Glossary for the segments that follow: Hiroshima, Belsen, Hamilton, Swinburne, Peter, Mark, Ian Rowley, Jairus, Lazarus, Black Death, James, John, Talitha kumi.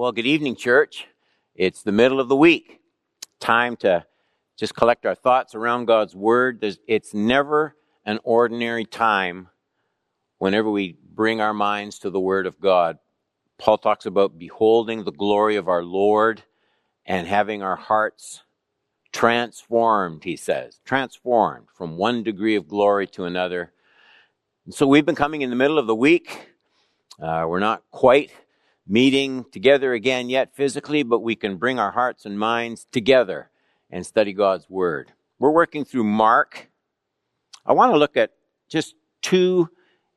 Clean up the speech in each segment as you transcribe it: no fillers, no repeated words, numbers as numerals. Well, good evening, church. It's the middle of the week. Time to just collect our thoughts around God's Word. It's never an ordinary time whenever we bring our minds to the Word of God. Paul talks about beholding the glory of our Lord and having our hearts transformed, he says. Transformed from one degree of glory to another. And so we've been coming in the middle of the week. We're not quite meeting together again yet physically, but we can bring our hearts and minds together and study God's Word. We're working through Mark. I want to look at just two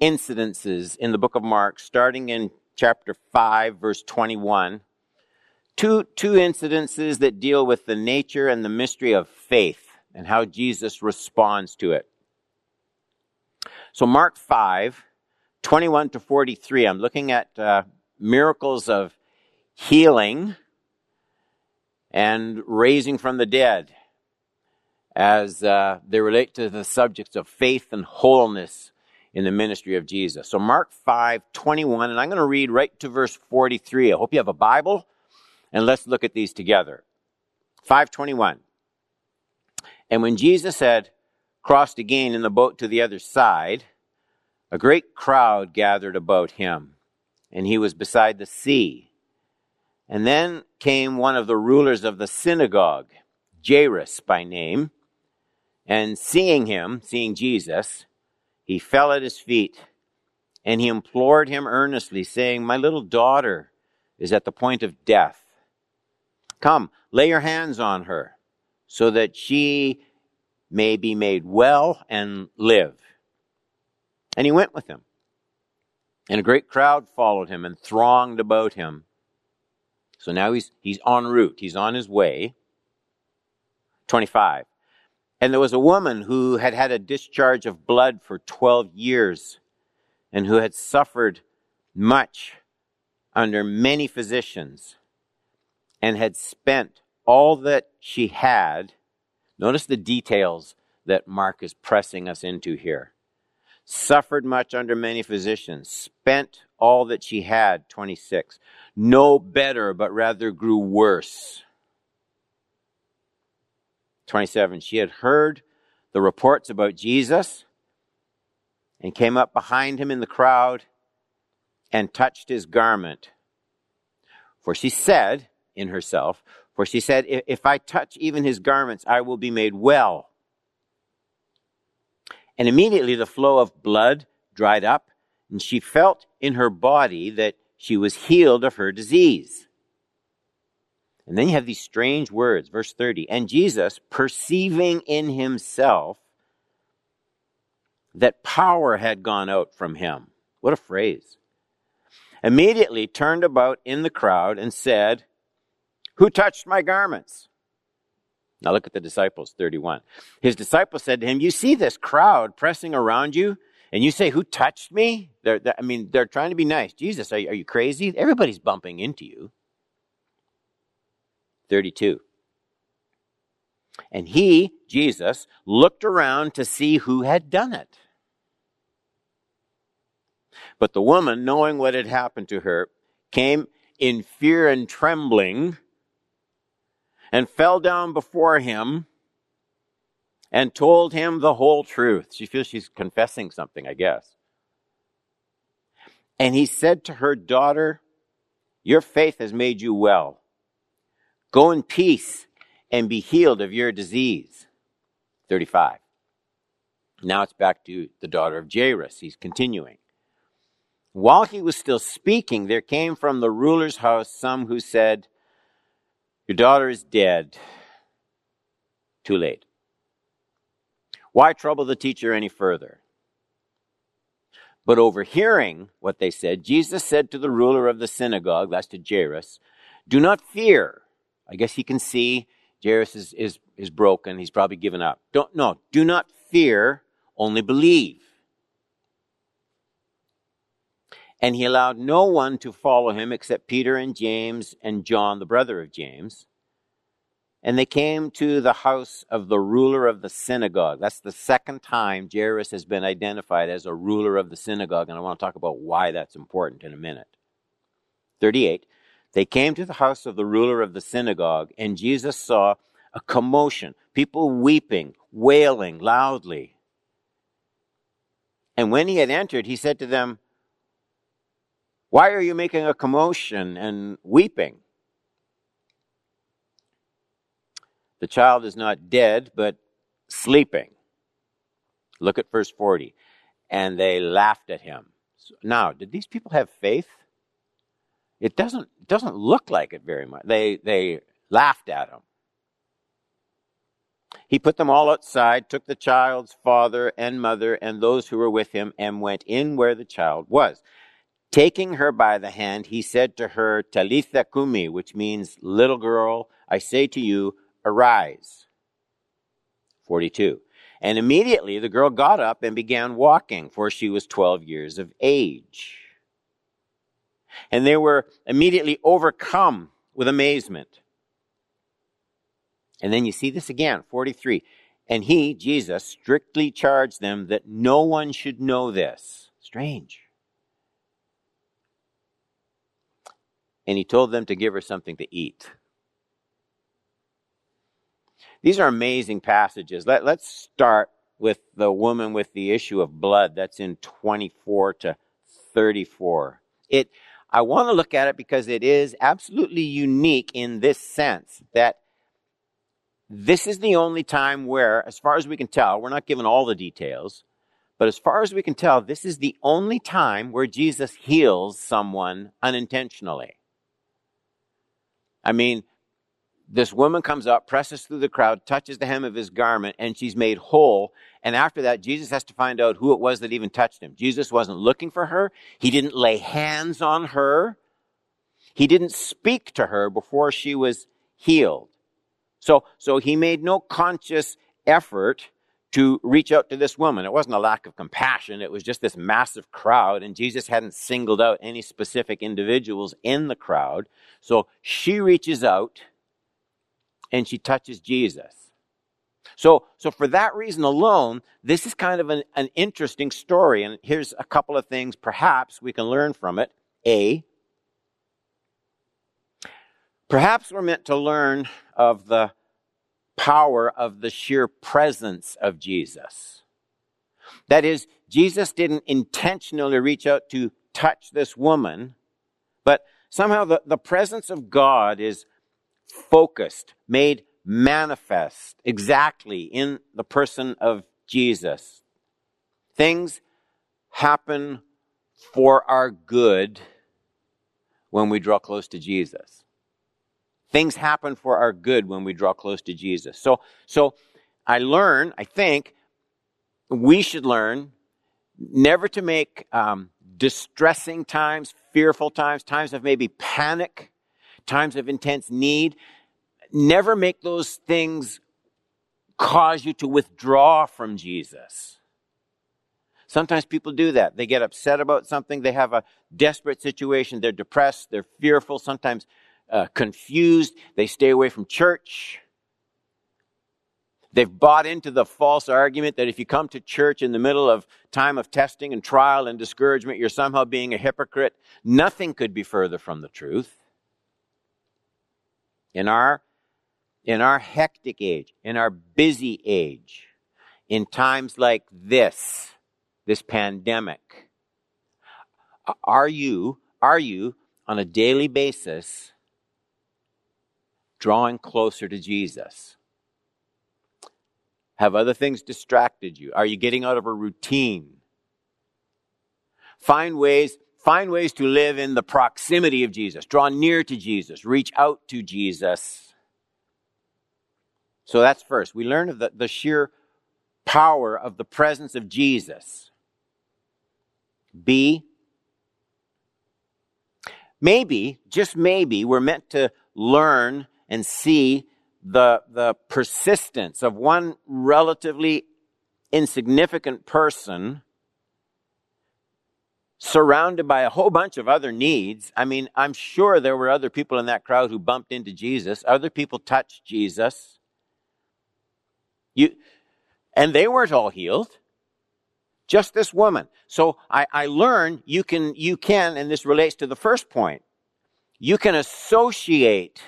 incidences in the book of Mark, starting in chapter 5, verse 21. Two incidences that deal with the nature and the mystery of faith and how Jesus responds to it. So Mark 5, 21 to 43, I'm looking at miracles of healing and raising from the dead as they relate to the subjects of faith and wholeness in the ministry of Jesus. So Mark 5, 21, and I'm going to read right to verse 43. I hope you have a Bible, and let's look at these together. 5:21. And when Jesus had crossed again in the boat to the other side, a great crowd gathered about him, and he was beside the sea. And then came one of the rulers of the synagogue, Jairus by name, and seeing Jesus, he fell at his feet, and he implored him earnestly, saying, "My little daughter is at the point of death. Come, lay your hands on her, so that she may be made well and live." And he went with him. And a great crowd followed him and thronged about him. So now he's en route. He's on his way. 25. And there was a woman who had had a discharge of blood for 12 years and who had suffered much under many physicians and had spent all that she had. Notice the details that Mark is pressing us into here. Suffered much under many physicians, spent all that she had, 26. No better, but rather grew worse. 27. She had heard the reports about Jesus and came up behind him in the crowd and touched his garment. For she said, "If I touch even his garments, I will be made well." And immediately the flow of blood dried up, and she felt in her body that she was healed of her disease. And then you have these strange words, verse 30. And Jesus, perceiving in himself that power had gone out from him. What a phrase. Immediately turned about in the crowd and said, "Who touched my garments?" Now look at the disciples, 31. His disciples said to him, "You see this crowd pressing around you, and you say, 'Who touched me?'" They're trying to be nice. Jesus, are you crazy? Everybody's bumping into you. 32. And he, Jesus, looked around to see who had done it. But the woman, knowing what had happened to her, came in fear and trembling, and fell down before him and told him the whole truth. She feels she's confessing something, I guess. And he said to her, "Daughter, your faith has made you well. Go in peace and be healed of your disease." 35. Now it's back to the daughter of Jairus. He's continuing. While he was still speaking, there came from the ruler's house some who said, "Your daughter is dead." Too late. Why trouble the teacher any further? But overhearing what they said, Jesus said to the ruler of the synagogue, that's to Jairus, "Do not fear." I guess he can see Jairus is broken. He's probably given up. Do not fear, only believe. And he allowed no one to follow him except Peter and James and John, the brother of James. And they came to the house of the ruler of the synagogue. That's the second time Jairus has been identified as a ruler of the synagogue. And I want to talk about why that's important in a minute. 38. They came to the house of the ruler of the synagogue, and Jesus saw a commotion, people weeping, wailing loudly. And when he had entered, he said to them, "Why are you making a commotion and weeping? The child is not dead, but sleeping." Look at verse 40. And they laughed at him. Now, did these people have faith? It doesn't look like it very much. They laughed at him. He put them all outside, took the child's father and mother and those who were with him, and went in where the child was. Taking her by the hand, he said to her, "Talitha kumi," which means, "Little girl, I say to you, arise." 42. And immediately the girl got up and began walking, for she was 12 years of age. And they were immediately overcome with amazement. And then you see this again, 43. And he, Jesus, strictly charged them that no one should know this. Strange. And he told them to give her something to eat. These are amazing passages. Let's start with the woman with the issue of blood. That's in 24 to 34. I want to look at it because it is absolutely unique in this sense that this is the only time where, as far as we can tell, we're not given all the details, but as far as we can tell, this is the only time where Jesus heals someone unintentionally. I mean, this woman comes up, presses through the crowd, touches the hem of his garment, and she's made whole. And after that, Jesus has to find out who it was that even touched him. Jesus wasn't looking for her. He didn't lay hands on her. He didn't speak to her before she was healed. So he made no conscious effort to reach out to this woman. It wasn't a lack of compassion. It was just this massive crowd, and Jesus hadn't singled out any specific individuals in the crowd. So she reaches out, and she touches Jesus. So for that reason alone, this is kind of an interesting story, and here's a couple of things perhaps we can learn from it. Perhaps we're meant to learn of the power of the sheer presence of Jesus. That is, Jesus didn't intentionally reach out to touch this woman, but somehow the presence of God is focused, made manifest exactly in the person of Jesus. Things happen for our good when we draw close to Jesus. Things happen for our good when we draw close to Jesus. So I think we should learn never to make distressing times, fearful times, times of maybe panic, times of intense need. Never make those things cause you to withdraw from Jesus. Sometimes people do that. They get upset about something. They have a desperate situation. They're depressed. They're fearful. Sometimes confused, they stay away from church. They've bought into the false argument that if you come to church in the middle of time of testing and trial and discouragement, you're somehow being a hypocrite. Nothing could be further from the truth. In our hectic age, in our busy age, in times like this pandemic, are you on a daily basis drawing closer to Jesus? Have other things distracted you? Are you getting out of a routine? Find ways to live in the proximity of Jesus. Draw near to Jesus. Reach out to Jesus. So that's first. We learn of the sheer power of the presence of Jesus. B, maybe, just maybe, we're meant to learn and see the persistence of one relatively insignificant person surrounded by a whole bunch of other needs. I mean, I'm sure there were other people in that crowd who bumped into Jesus. Other people touched Jesus. And they weren't all healed. Just this woman. So I learned you can, and this relates to the first point, you can associate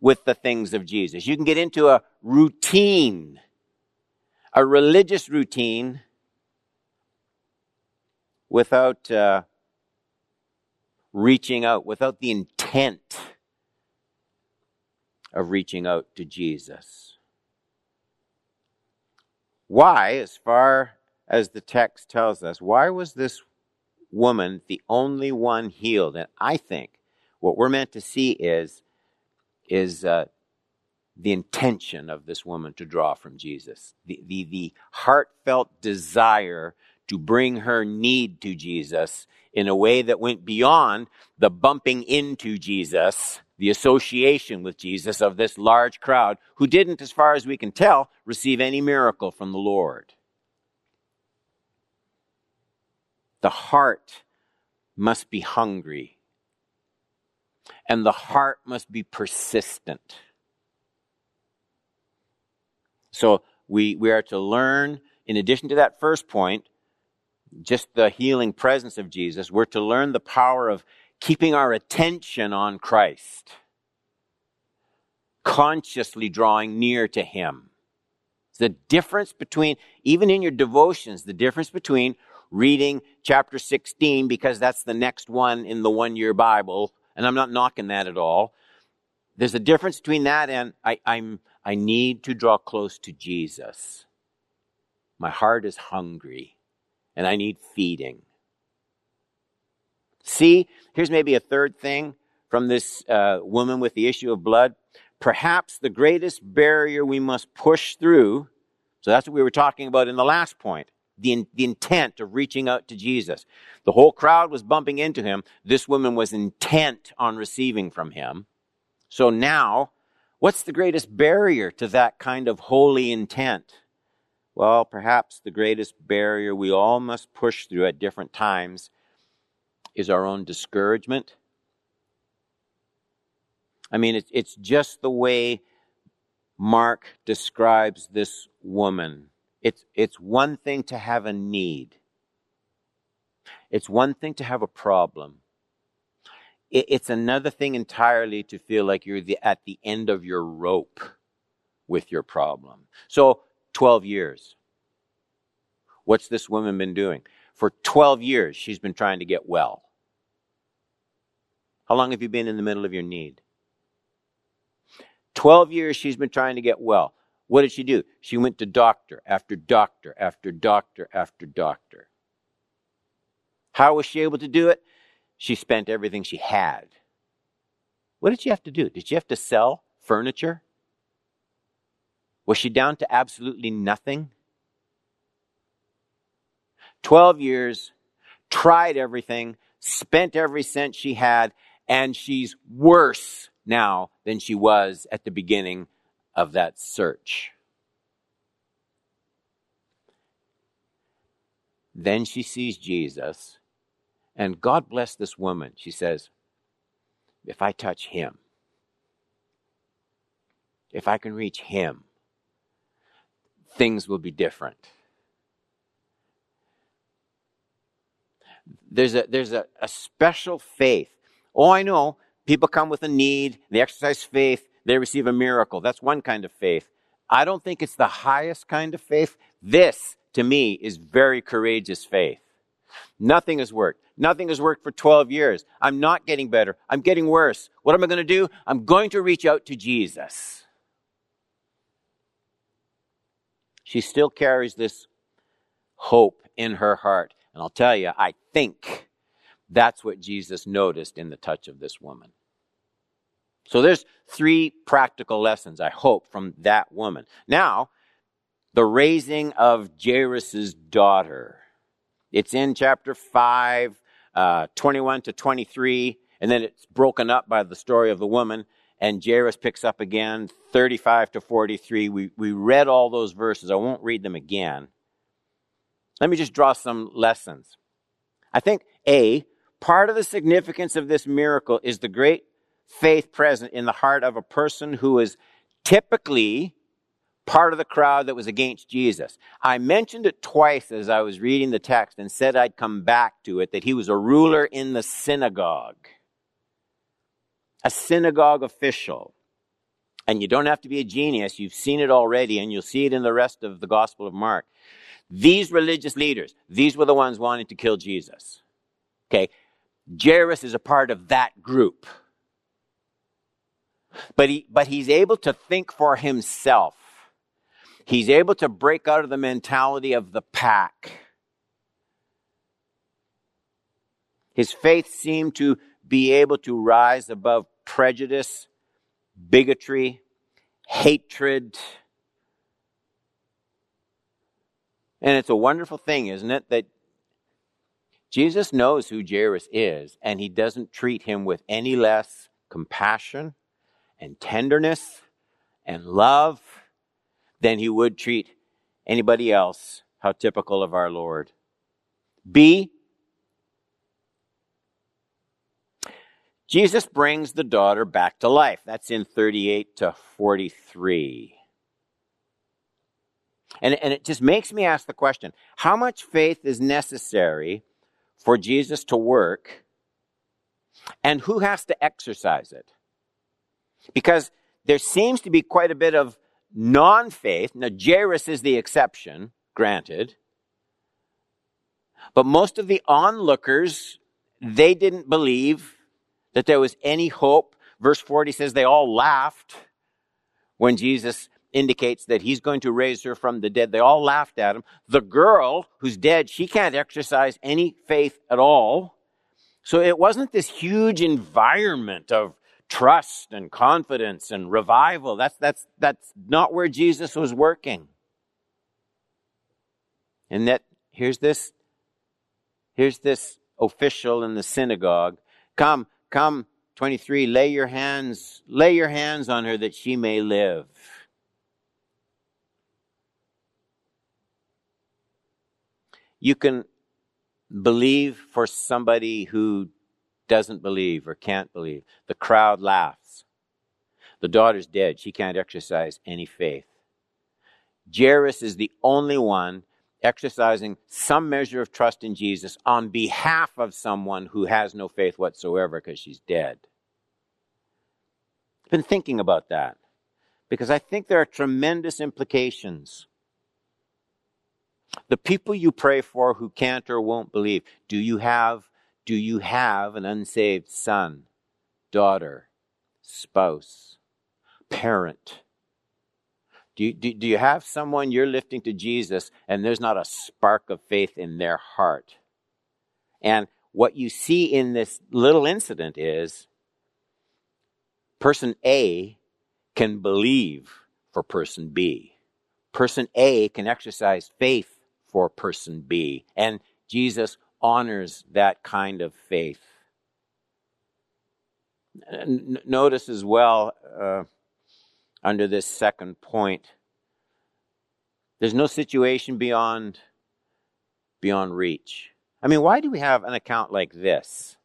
with the things of Jesus. You can get into a routine, a religious routine, without reaching out, without the intent of reaching out to Jesus. Why, as far as the text tells us, why was this woman the only one healed? And I think what we're meant to see is the intention of this woman to draw from Jesus, the heartfelt desire to bring her need to Jesus in a way that went beyond the bumping into Jesus, the association with Jesus of this large crowd who didn't, as far as we can tell, receive any miracle from the Lord. The heart must be hungry, and the heart must be persistent. So we are to learn, in addition to that first point, just the healing presence of Jesus, we're to learn the power of keeping our attention on Christ, consciously drawing near to Him. The difference between, even in your devotions, the difference between reading chapter 16, because that's the next one in the one-year Bible, and I'm not knocking that at all. There's a difference between that and I need to draw close to Jesus. My heart is hungry, and I need feeding. See, here's maybe a third thing from this woman with the issue of blood. Perhaps the greatest barrier we must push through, so that's what we were talking about in the last point, the intent of reaching out to Jesus. The whole crowd was bumping into Him. This woman was intent on receiving from Him. So now, what's the greatest barrier to that kind of holy intent? Well, perhaps the greatest barrier we all must push through at different times is our own discouragement. I mean, it's just the way Mark describes this woman. It's one thing to have a need. It's one thing to have a problem. It's another thing entirely to feel like you're at the end of your rope with your problem. So, 12 years. What's this woman been doing? For 12 years, she's been trying to get well. How long have you been in the middle of your need? 12 years, she's been trying to get well. What did she do? She went to doctor after doctor after doctor after doctor. How was she able to do it? She spent everything she had. What did she have to do? Did she have to sell furniture? Was she down to absolutely nothing? 12 years, tried everything, spent every cent she had, and she's worse now than she was at the beginning of that search. Then she sees Jesus, and God bless this woman. She says, if I touch Him, if I can reach Him, things will be different. There's a special faith. Oh, I know, people come with a need, they exercise faith, they receive a miracle. That's one kind of faith. I don't think it's the highest kind of faith. This, to me, is very courageous faith. Nothing has worked. Nothing has worked for 12 years. I'm not getting better. I'm getting worse. What am I going to do? I'm going to reach out to Jesus. She still carries this hope in her heart. And I'll tell you, I think that's what Jesus noticed in the touch of this woman. So there's three practical lessons, I hope, from that woman. Now, the raising of Jairus' daughter. It's in chapter 5, 21 to 23, and then it's broken up by the story of the woman, and Jairus picks up again, 35 to 43. We read all those verses. I won't read them again. Let me just draw some lessons. I think, A, part of the significance of this miracle is the great faith present in the heart of a person who is typically part of the crowd that was against Jesus. I mentioned it twice as I was reading the text and said I'd come back to it, that he was a ruler in the synagogue. a synagogue official. And you don't have to be a genius. You've seen it already, and you'll see it in the rest of the Gospel of Mark. These religious leaders, these were the ones wanting to kill Jesus. Okay, Jairus is a part of that group. But he's able to think for himself. He's able to break out of the mentality of the pack. His faith seemed to be able to rise above prejudice, bigotry, hatred. And it's a wonderful thing, isn't it, that Jesus knows who Jairus is, and he doesn't treat him with any less compassion and tenderness and love than he would treat anybody else. How typical of our Lord. B, Jesus brings the daughter back to life. That's in 38 to 43. And it just makes me ask the question, how much faith is necessary for Jesus to work, and who has to exercise it? Because there seems to be quite a bit of non-faith. Now, Jairus is the exception, granted. But most of the onlookers, they didn't believe that there was any hope. Verse 40 says they all laughed when Jesus indicates that he's going to raise her from the dead. They all laughed at him. The girl who's dead, she can't exercise any faith at all. So it wasn't this huge environment of trust and confidence and revival. That's not where Jesus was working. And that here's this official in the synagogue. Come, 23, lay your hands on her that she may live. You can believe for somebody who doesn't believe or can't believe. The crowd laughs. The daughter's dead. She can't exercise any faith. Jairus is the only one exercising some measure of trust in Jesus on behalf of someone who has no faith whatsoever because she's dead. I've been thinking about that because I think there are tremendous implications. The people you pray for who can't or won't believe, do you have an unsaved son, daughter, spouse, parent? Do you have someone you're lifting to Jesus and there's not a spark of faith in their heart? And what you see in this little incident is person A can believe for person B. Person A can exercise faith for person B. And Jesus honors that kind of faith. Notice as well, under this second point, there's no situation beyond reach. I mean, why do we have an account like this?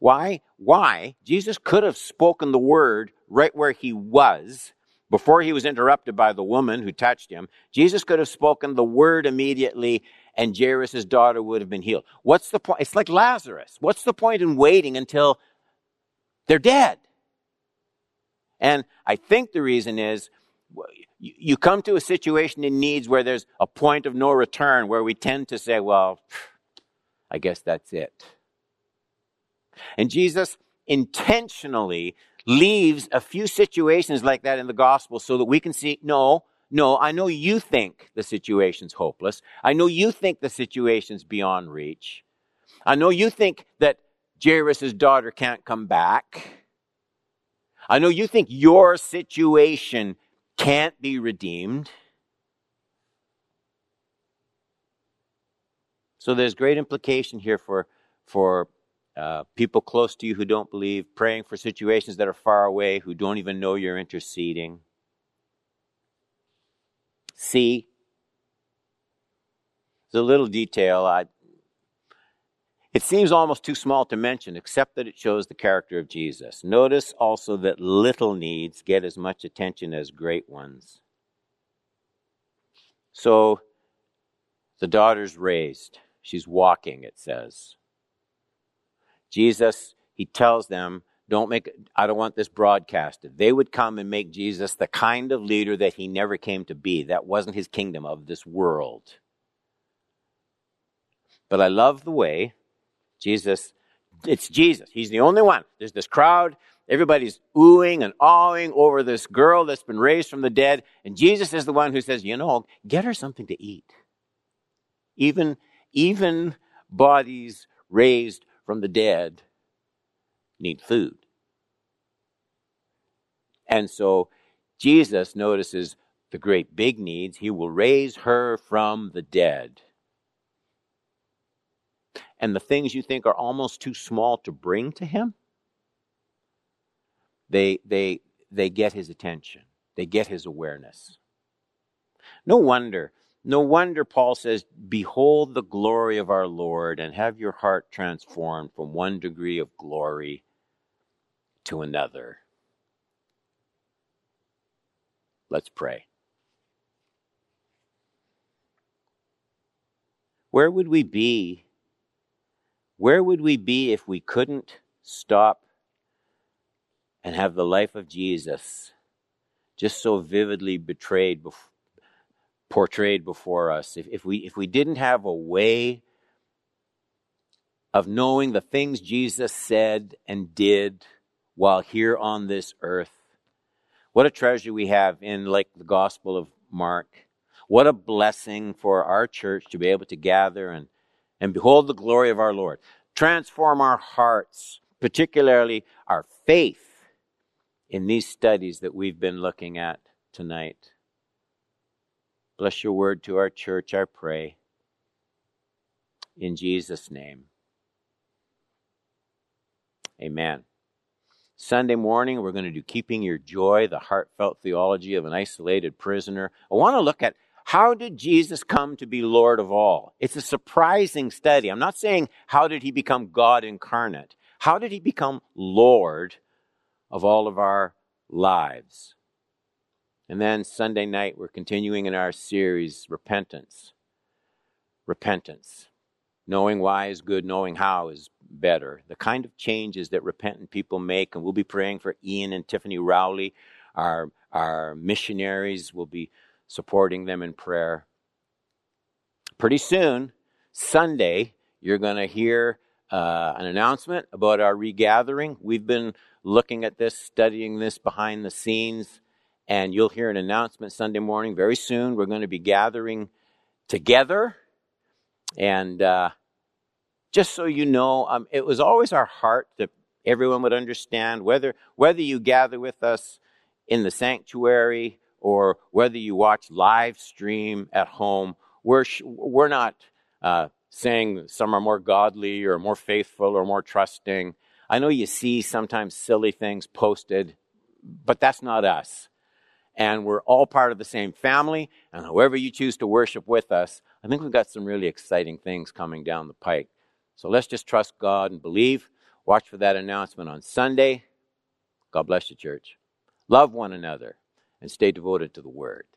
Why? Jesus could have spoken the word right where he was before he was interrupted by the woman who touched him. Jesus could have spoken the word immediately, and Jairus' daughter would have been healed. What's the point? It's like Lazarus. What's the point in waiting until they're dead? And I think the reason is you come to a situation in needs where there's a point of no return, where we tend to say, well, I guess that's it. And Jesus intentionally leaves a few situations like that in the gospel so that we can see, no, I know you think the situation's hopeless. I know you think the situation's beyond reach. I know you think that Jairus' daughter can't come back. I know you think your situation can't be redeemed. So there's great implication here for people close to you who don't believe, praying for situations that are far away, who don't even know you're interceding. See, there's a little detail. It seems almost too small to mention, except that it shows the character of Jesus. Notice also that little needs get as much attention as great ones. So, the daughter's raised. She's walking, it says. Jesus, he tells them I don't want this broadcasted. They would come and make Jesus the kind of leader that he never came to be. That wasn't his kingdom of this world. But I love the way Jesus, it's Jesus. He's the only one. There's this crowd. Everybody's oohing and awing over this girl that's been raised from the dead. And Jesus is the one who says, get her something to eat. Even bodies raised from the dead need food. And so Jesus notices the great big needs. He will raise her from the dead. And the things you think are almost too small to bring to him, they get his attention. They get his awareness. No wonder Paul says, behold the glory of our Lord and have your heart transformed from one degree of glory to another. Let's pray. Where would we be? Where would we be if we couldn't stop and have the life of Jesus just so vividly portrayed before us? If we didn't have a way of knowing the things Jesus said and did while here on this earth, what a treasure we have in the Gospel of Mark. What a blessing for our church to be able to gather and behold the glory of our Lord. Transform our hearts, particularly our faith, in these studies that we've been looking at tonight. Bless your word to our church, I pray. In Jesus' name. Amen. Sunday morning, we're going to do Keeping Your Joy, the heartfelt theology of an isolated prisoner. I want to look at how did Jesus come to be Lord of all? It's a surprising study. I'm not saying how did he become God incarnate. How did he become Lord of all of our lives? And then Sunday night, we're continuing in our series, Repentance. Repentance. Knowing why is good, knowing how is better. The kind of changes that repentant people make, and we'll be praying for Ian and Tiffany Rowley, our missionaries. We'll be supporting them in prayer. Pretty soon, Sunday, you're going to hear an announcement about our regathering. We've been looking at this, studying this behind the scenes, and you'll hear an announcement Sunday morning. Very soon, we're going to be gathering together. And just so you know, it was always our heart that everyone would understand, whether you gather with us in the sanctuary or whether you watch live stream at home, we're not saying some are more godly or more faithful or more trusting. I know you see sometimes silly things posted, but that's not us. And we're all part of the same family, and however you choose to worship with us, I think we've got some really exciting things coming down the pike. So let's just trust God and believe. Watch for that announcement on Sunday. God bless you, church. Love one another and stay devoted to the Word.